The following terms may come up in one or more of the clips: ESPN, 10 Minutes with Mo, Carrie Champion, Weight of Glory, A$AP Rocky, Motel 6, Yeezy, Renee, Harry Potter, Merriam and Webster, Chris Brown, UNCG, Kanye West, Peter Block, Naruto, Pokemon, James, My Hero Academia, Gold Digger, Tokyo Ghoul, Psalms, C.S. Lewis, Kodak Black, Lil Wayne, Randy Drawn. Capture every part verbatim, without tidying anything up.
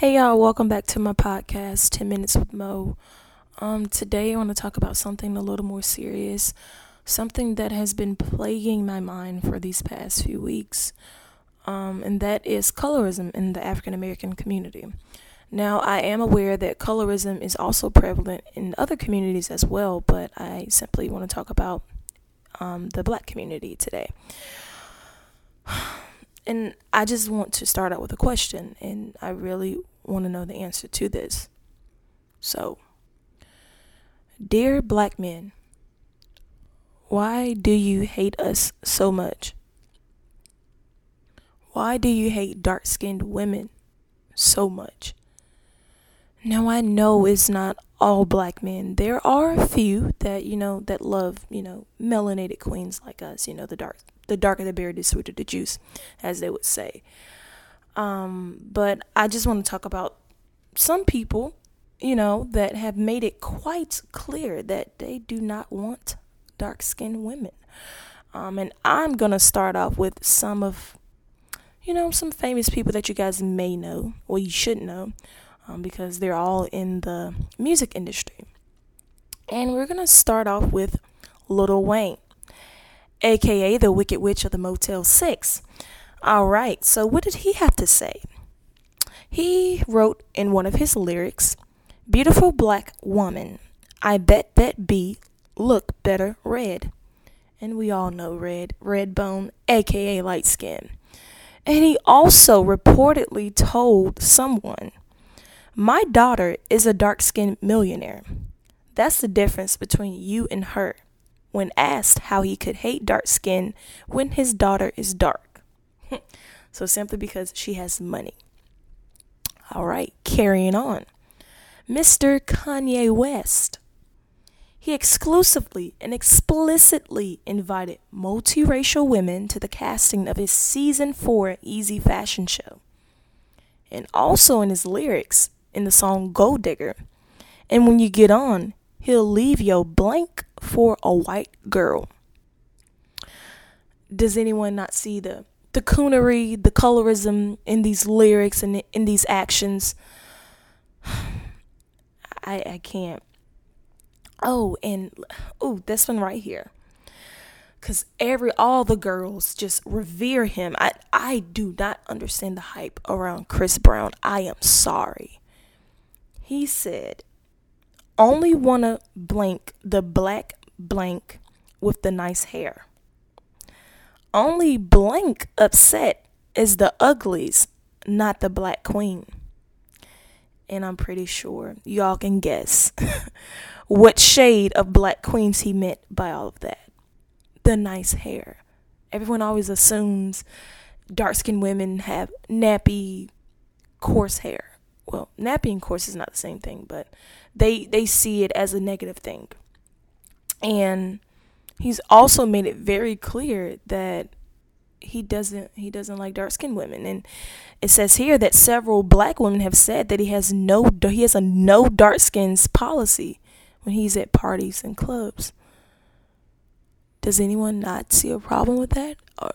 Hey y'all, welcome back to my podcast, ten minutes with Mo. Um, today I want to talk about something a little more serious, something that has been plaguing my mind for these past few weeks, um, and that is colorism in the African American community. Now, I am aware that colorism is also prevalent in other communities as well, but I simply want to talk about um, the Black community today. And I just want to start out with a question, and I really want to know the answer to this. So, dear Black men, why do you hate us so much? Why do you hate dark-skinned women so much? Now, I know it's not all Black men. There are a few that, you know, that love, you know, melanated queens like us, you know, the dark The darker the berry, the sweeter the juice, as they would say. Um, but I just want to talk about some people, you know, that have made it quite clear that they do not want dark-skinned women. Um, and I'm going to start off with some of, you know, some famous people that you guys may know, or you should know, um, because they're all in the music industry. And we're going to start off with Lil Wayne, A K A the Wicked Witch of the Motel six. All right, so what did he have to say? He wrote in one of his lyrics, "Beautiful black woman, I bet that bee look better red." And we all know red, red bone, A K A light skin. And he also reportedly told someone, "My daughter is a dark-skinned millionaire. That's the difference between you and her," when asked how he could hate dark skin when his daughter is dark. So simply because she has money. All right, carrying on. Mister Kanye West. He exclusively and explicitly invited multiracial women to the casting of his season four Yeezy fashion show. And also in his lyrics in the song Gold Digger, "And when you get on, he'll leave your blank for a white girl." Does anyone not see the the coonery, the colorism in these lyrics and in these actions? I I can't. Oh, and oh, this one right here, because every all the girls just revere him. I I do not understand the hype around Chris Brown. I am sorry. He said, "Only wanna blank the black blank with the nice hair. Only blank upset is the uglies, not the black queen." And I'm pretty sure y'all can guess what shade of black queens he meant by all of that. The nice hair. Everyone always assumes dark-skinned women have nappy, coarse hair. Well, nappy and coarse is not the same thing, but they they see it as a negative thing. And he's also made it very clear that he doesn't he doesn't like dark-skinned women. And it says here that several black women have said that he has no he has a no dark skins policy when he's at parties and clubs. Does anyone not see a problem with that? Or,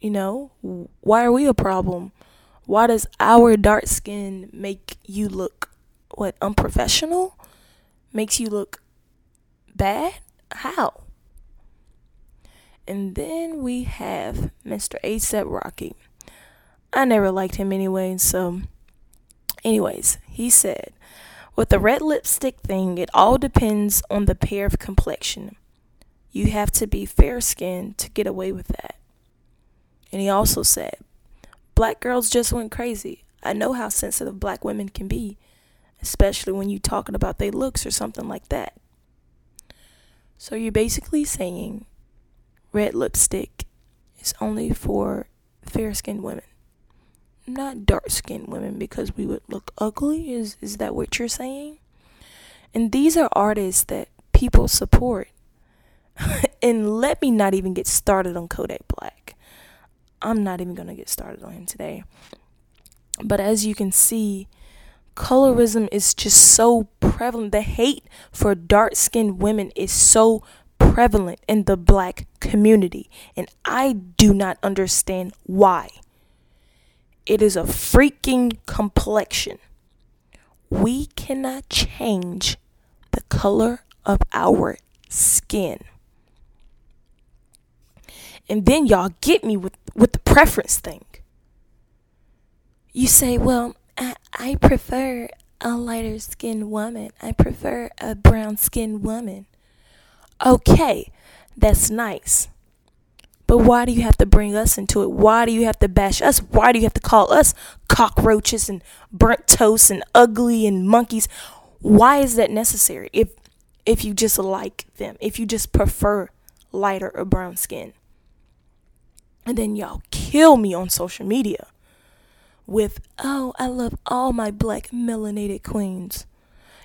you know, why are we a problem? Why does our dark skin make you look, what, unprofessional? Makes you look bad? How? And then we have Mister A$AP Rocky. I never liked him anyway, so... Anyways, he said, "With the red lipstick thing, it all depends on the pair of complexion. You have to be fair-skinned to get away with that." And he also said, "Black girls just went crazy. I know how sensitive black women can be, especially when you talking about their looks or something like that." So you're basically saying red lipstick is only for fair-skinned women, not dark-skinned women, because we would look ugly. Is is that what you're saying? And these are artists that people support. And let me not even get started on Kodak Black. I'm not even going to get started on him today. But as you can see, colorism is just so prevalent. The hate for dark-skinned women is so prevalent in the black community. And I do not understand why. It is a freaking complexion. we cannot change the color of our skin. And then y'all get me with, with the preference thing. You say, well, I, I prefer a lighter skinned woman. I prefer a brown skinned woman. Okay, that's nice. But why do you have to bring us into it? Why do you have to bash us? Why do you have to call us cockroaches and burnt toast and ugly and monkeys? Why is that necessary if if you just like them, if you just prefer lighter or brown skin? And then y'all kill me on social media with, oh, I love all my black melanated queens.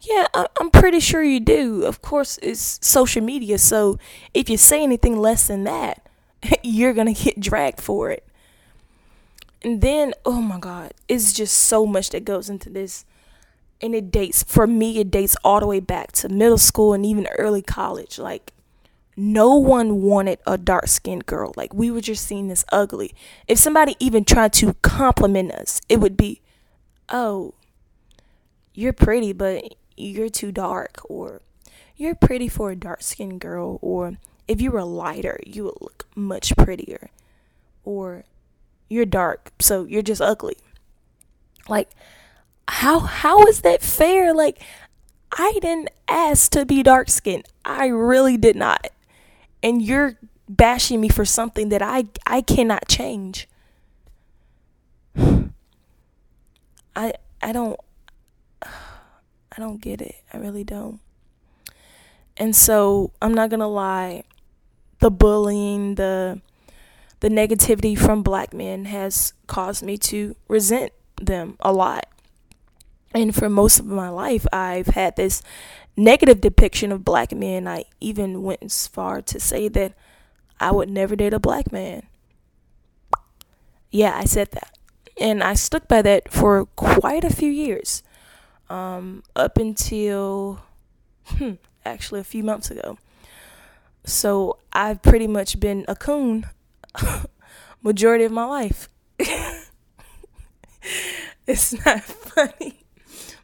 Yeah, I'm pretty sure you do. Of course, it's social media, so if you say anything less than that, you're going to get dragged for it. And then, oh my God, it's just so much that goes into this. And it dates, for me, it dates all the way back to middle school and even early college. Like, no one wanted a dark-skinned girl. Like, we were just seen as ugly. If somebody even tried to compliment us, it would be, oh, you're pretty, but you're too dark. Or, you're pretty for a dark-skinned girl. Or, if you were lighter, you would look much prettier. Or you're dark, so you're just ugly. Like, how how is that fair? Like, I didn't ask to be dark-skinned. I really did not. And you're bashing me for something that I, I cannot change. I I don't I don't get it. I really don't. And so, I'm not going to lie. The bullying, the the negativity from black men has caused me to resent them a lot. And for most of my life, I've had this negative depiction of black men. I even went as far to say that I would never date a black man. Yeah, I said that. And I stuck by that for quite a few years. Um, up until... Hmm, actually a few months ago. So I've pretty much been a coon majority of my life. It's not funny,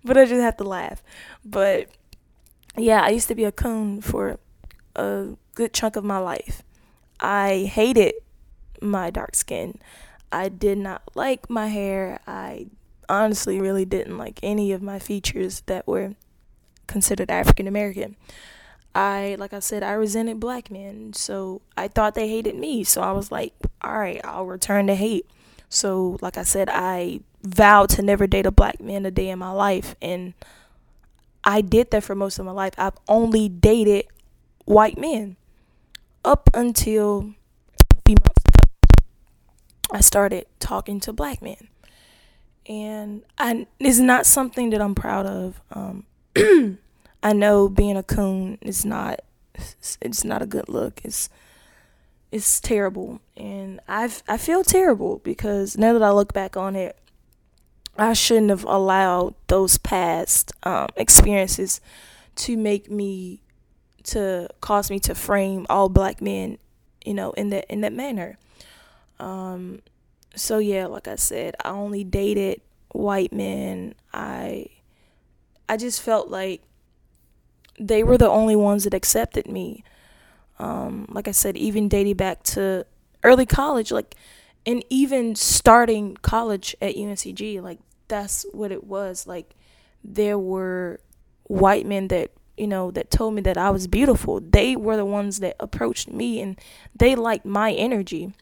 but I just have to laugh. But yeah, I used to be a coon for a good chunk of my life. I hated my dark skin. I did not like my hair. I honestly really didn't like any of my features that were considered African American. I, like I said, I resented black men, so I thought they hated me. So I was like, all right, I'll return the hate. So, like I said, I vowed to never date a black man a day in my life, and I did that for most of my life. I've only dated white men up until a few months ago. I started talking to black men, and I, it's not something that I'm proud of. Um, I know being a coon is not, it's not a good look. It's, it's terrible. And I've, I feel terrible because now that I look back on it, I shouldn't have allowed those past um, experiences to make me, to cause me to frame all black men, you know, in that, in that manner. Um, so yeah, like I said, I only dated white men. I, I just felt like they were the only ones that accepted me. Um, like I said, even dating back to early college, like, and even starting college at U N C G, like, that's what it was. Like, there were white men that, you know, that told me that I was beautiful. They were the ones that approached me, and they liked my energy.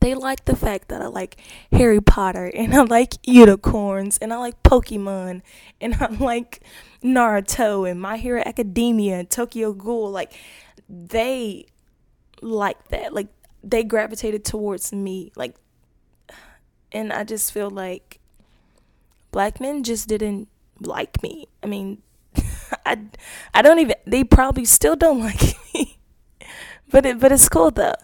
They like the fact that I like Harry Potter, and I like unicorns, and I like Pokemon, and I like Naruto, and My Hero Academia, and Tokyo Ghoul. Like, they like that. Like, they gravitated towards me. Like, and I just feel like black men just didn't like me. I mean, I, I don't even, they probably still don't like me. but it, but it's cool, though.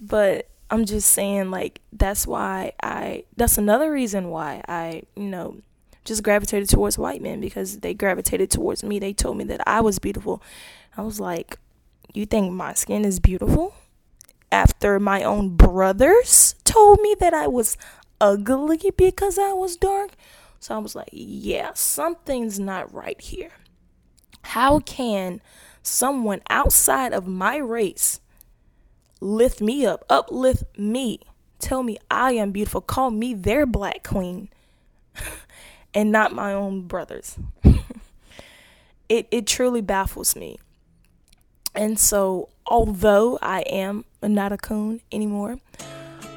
But I'm just saying, like, that's why I, that's another reason why I, you know, just gravitated towards white men, because they gravitated towards me. They told me that I was beautiful. I was like, you think my skin is beautiful? After my own brothers told me that I was ugly because I was dark. So I was like, yeah, something's not right here. How can someone outside of my race lift me up, uplift me, tell me I am beautiful, call me their black queen, and not my own brothers? It it truly baffles me. And so, although I am not a coon anymore,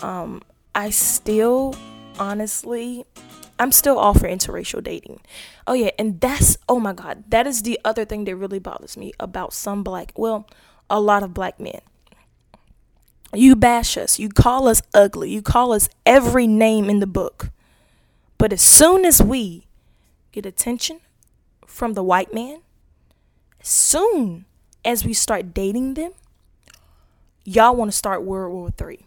um, I still, honestly, I'm still all for interracial dating. Oh yeah, and that's, oh my God, that is the other thing that really bothers me about some black, well, a lot of black men. You bash us, you call us ugly, you call us every name in the book. But as soon as we get attention from the white man, as soon as we start dating them, y'all want to start World War Three.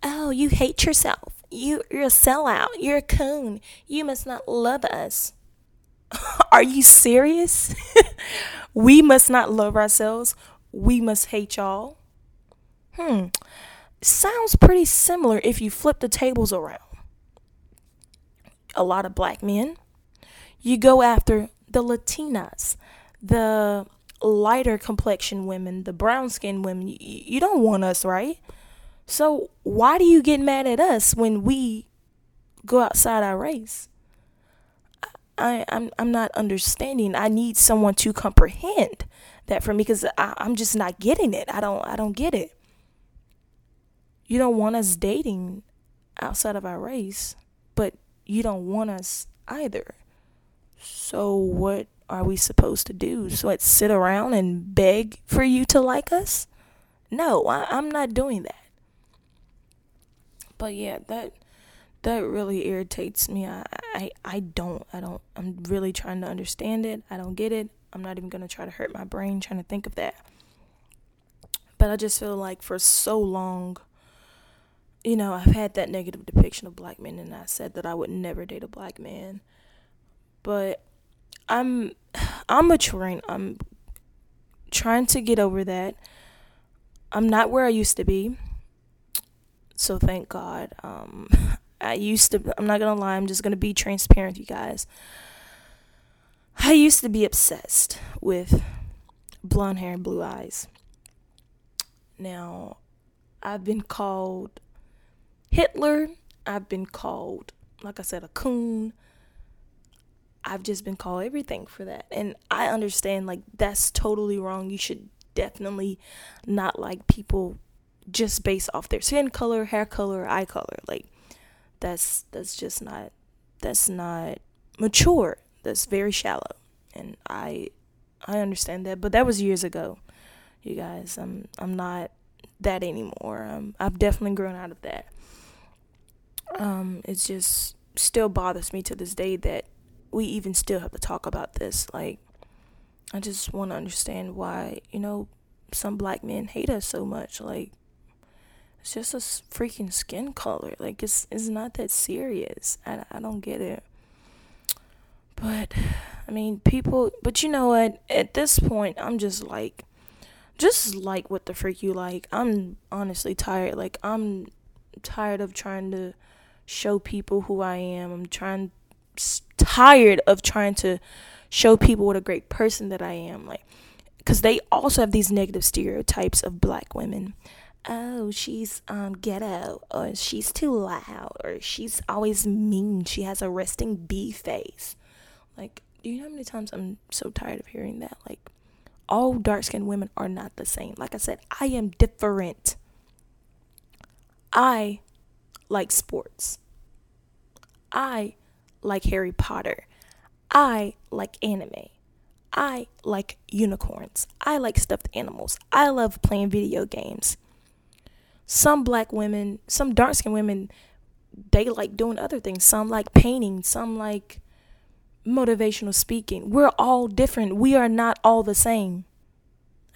Oh, you hate yourself. You, you're a sellout. You're a coon. You must not love us. Are you serious? We must not love ourselves. We must hate y'all. Hmm. Sounds pretty similar if you flip the tables around. A lot of black men, you go after the Latinas, the lighter complexion women, the brown skinned women. You, you don't want us, right? So why do you get mad at us when we go outside our race? I, I'm I'm not understanding. I need someone to comprehend that for me, because I'm just not getting it. I don't I don't get it. You don't want us dating outside of our race, but you don't want us either. So what are we supposed to do? So let's sit around and beg for you to like us? No, I, I'm not doing that. But yeah, that that really irritates me. I, I I don't I don't I'm really trying to understand it. I don't get it. I'm not even gonna try to hurt my brain trying to think of that. But I just feel like for so long, you know, I've had that negative depiction of black men, and I said that I would never date a black man. But I'm I'm maturing. I'm trying to get over that. I'm not where I used to be. So thank God. Um, I used to, I'm not going to lie, I'm just going to be transparent, you guys. I used to be obsessed with blonde hair and blue eyes. Now, I've been called Hitler. I've been called, like I said, a coon. I've just been called everything for that. And I understand, like, that's totally wrong. You should definitely not like people just based off their skin color, hair color, eye color. Like, that's that's just not that's not mature. That's very shallow, and I I understand that. But that was years ago, you guys. I'm I'm not that anymore. Um, I've definitely grown out of that. Um, it's just still bothers me to this day that we even still have to talk about this. Like, I just want to understand why, you know, some black men hate us so much. Like, it's just a freaking skin color. Like, it's it's not that serious. I, I don't get it. But, I mean, people... But you know what? At this point, I'm just like... Just like what the freak you like. I'm honestly tired. Like, I'm tired of trying to show people who I am. I'm trying... Tired of trying to show people what a great person that I am. Like, because they also have these negative stereotypes of black women. Oh, she's um ghetto, or she's too loud, or she's always mean, she has a resting bee face. Like, do you know how many times I'm so tired of hearing that? Like, all dark-skinned women are not the same. Like I said, I am different. I like sports. I like Harry Potter. I like anime. I like unicorns. I like stuffed animals. I love playing video games. Some black women, some dark-skinned women, they like doing other things. Some like painting. Some like motivational speaking. We're all different. We are not all the same.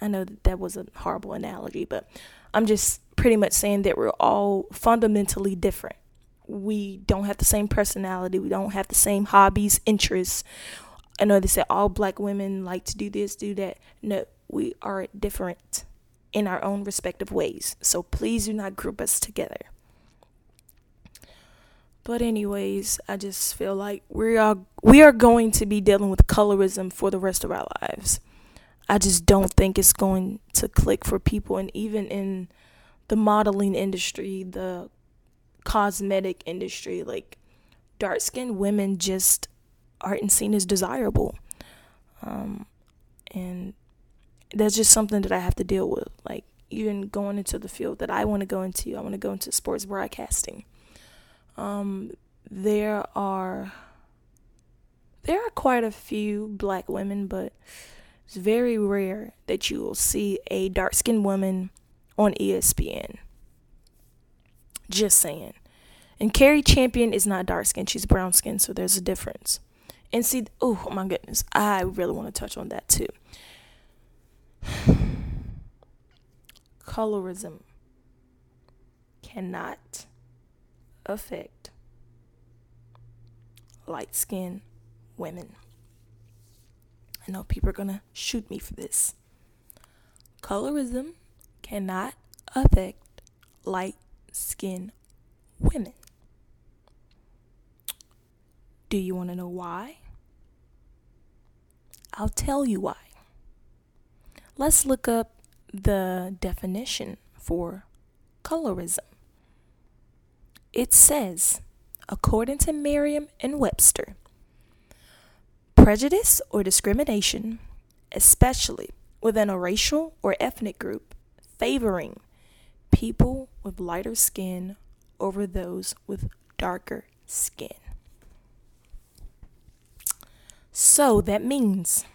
I know that, that was a horrible analogy, but I'm just pretty much saying that we're all fundamentally different. We don't have the same personality. We don't have the same hobbies, interests. I know they say all black women like to do this, do that. No, we are different in our own respective ways. So please do not group us together. But anyways, I just feel like we are we are going to be dealing with colorism for the rest of our lives. I just don't think it's going to click for people. And even in the modeling industry, the cosmetic industry, like, dark-skinned women just aren't seen as desirable. Um, and that's just something that I have to deal with. Like, even going into the field that I want to go into, I want to go into sports broadcasting. Um, there are, there are quite a few black women, but it's very rare that you will see a dark-skinned woman on E S P N. Just saying. And Carrie Champion is not dark-skinned. She's brown-skinned, so there's a difference. And see, oh, my goodness, I really want to touch on that, too. Colorism cannot affect light-skinned women. I know people are going to shoot me for this. Colorism cannot affect light-skinned women. Do you want to know why? I'll tell you why. Let's look up the definition for colorism. It says, according to Merriam and Webster, prejudice or discrimination, especially within a racial or ethnic group, favoring people with lighter skin over those with darker skin. So that means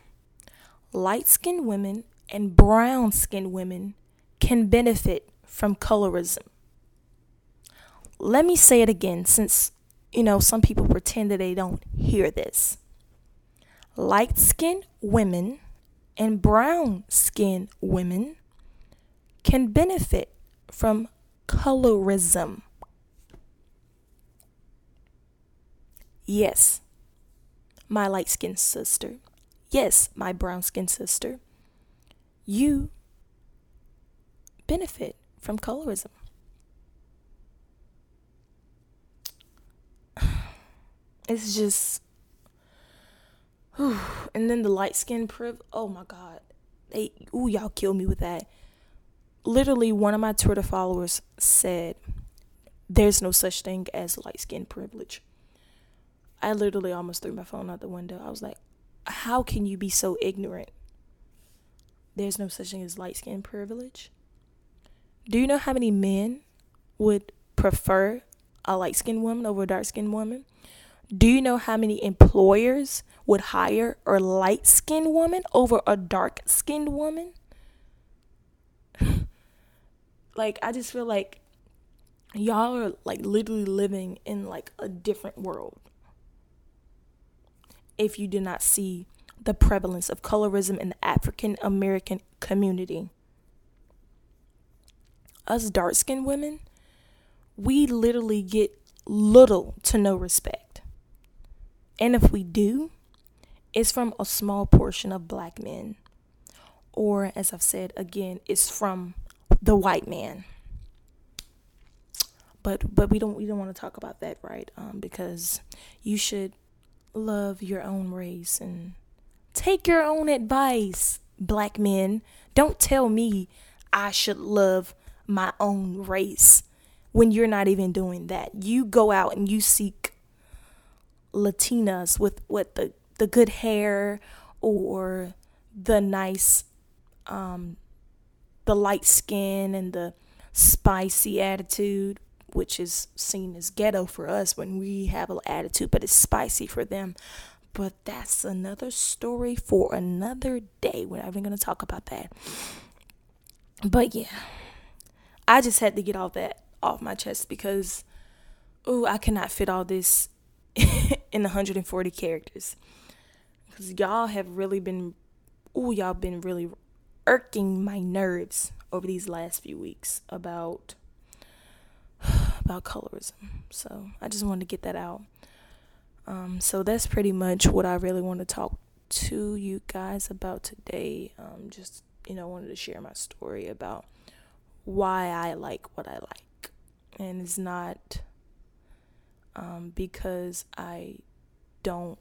light-skinned women and brown-skinned women can benefit from colorism. Let me say it again, since, you know, some people pretend that they don't hear this. Light-skinned women and brown-skinned women can benefit from colorism. Yes, my light-skinned sister. Yes, my brown-skinned sister. You benefit from colorism. It's just... Whew. And then the light skin priv, oh my god, they, ooh, y'all killed me with that. Literally, one of my Twitter followers said, "There's no such thing as light skin privilege." I literally almost threw my phone out the window. I was like, "How can you be so ignorant? There's no such thing as light skin privilege." Do you know how many men would prefer a light skinned woman over a dark skinned woman? Do you know how many employers would hire a light-skinned woman over a dark-skinned woman? Like, I just feel like y'all are, like, literally living in, like, a different world if you do not see the prevalence of colorism in the African-American community. Us dark-skinned women, we literally get little to no respect. And if we do, it's from a small portion of black men. Or, as I've said again, it's from the white man. But but we don't we don't want to talk about that, right? Um, because you should love your own race and take your own advice, black men. Don't tell me I should love my own race when you're not even doing that. You go out and you seek Latinas with what the the good hair or the nice um the light skin and the spicy attitude, which is seen as ghetto for us when we have an attitude, but it's spicy for them. But that's another story for another day. We're not even going to talk about that. But yeah, I just had to get all that off my chest because ooh, I cannot fit all this in one hundred forty characters, because y'all have really been ooh, y'all been really irking my nerves over these last few weeks about about colorism. So I just wanted to get that out. Um, so that's pretty much what I really want to talk to you guys about today. Um, just, you know, wanted to share my story about why I like what I like, and it's not um, because I don't,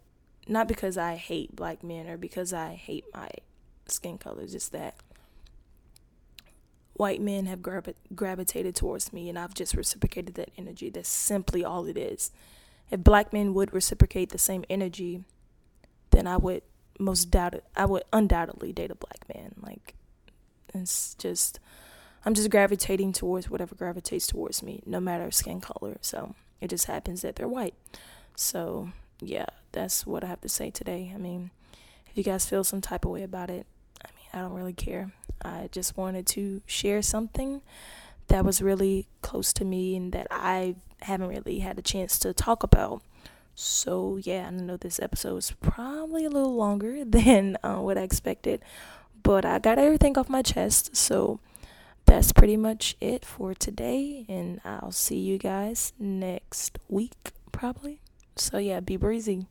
not because I hate black men or because I hate my skin color, just that white men have gravi- gravitated towards me, and I've just reciprocated that energy. That's simply all it is. If black men would reciprocate the same energy, then I would most doubt it. I would undoubtedly date a black man. Like, it's just, I'm just gravitating towards whatever gravitates towards me, no matter skin color. So it just happens that they're white. So yeah, that's what I have to say today. I mean, if you guys feel some type of way about it, I mean, I don't really care. I just wanted to share something that was really close to me and that I haven't really had a chance to talk about. So yeah, I know this episode is probably a little longer than uh, what I expected, but I got everything off my chest. So that's pretty much it for today, and I'll see you guys next week probably. So yeah, be breezy.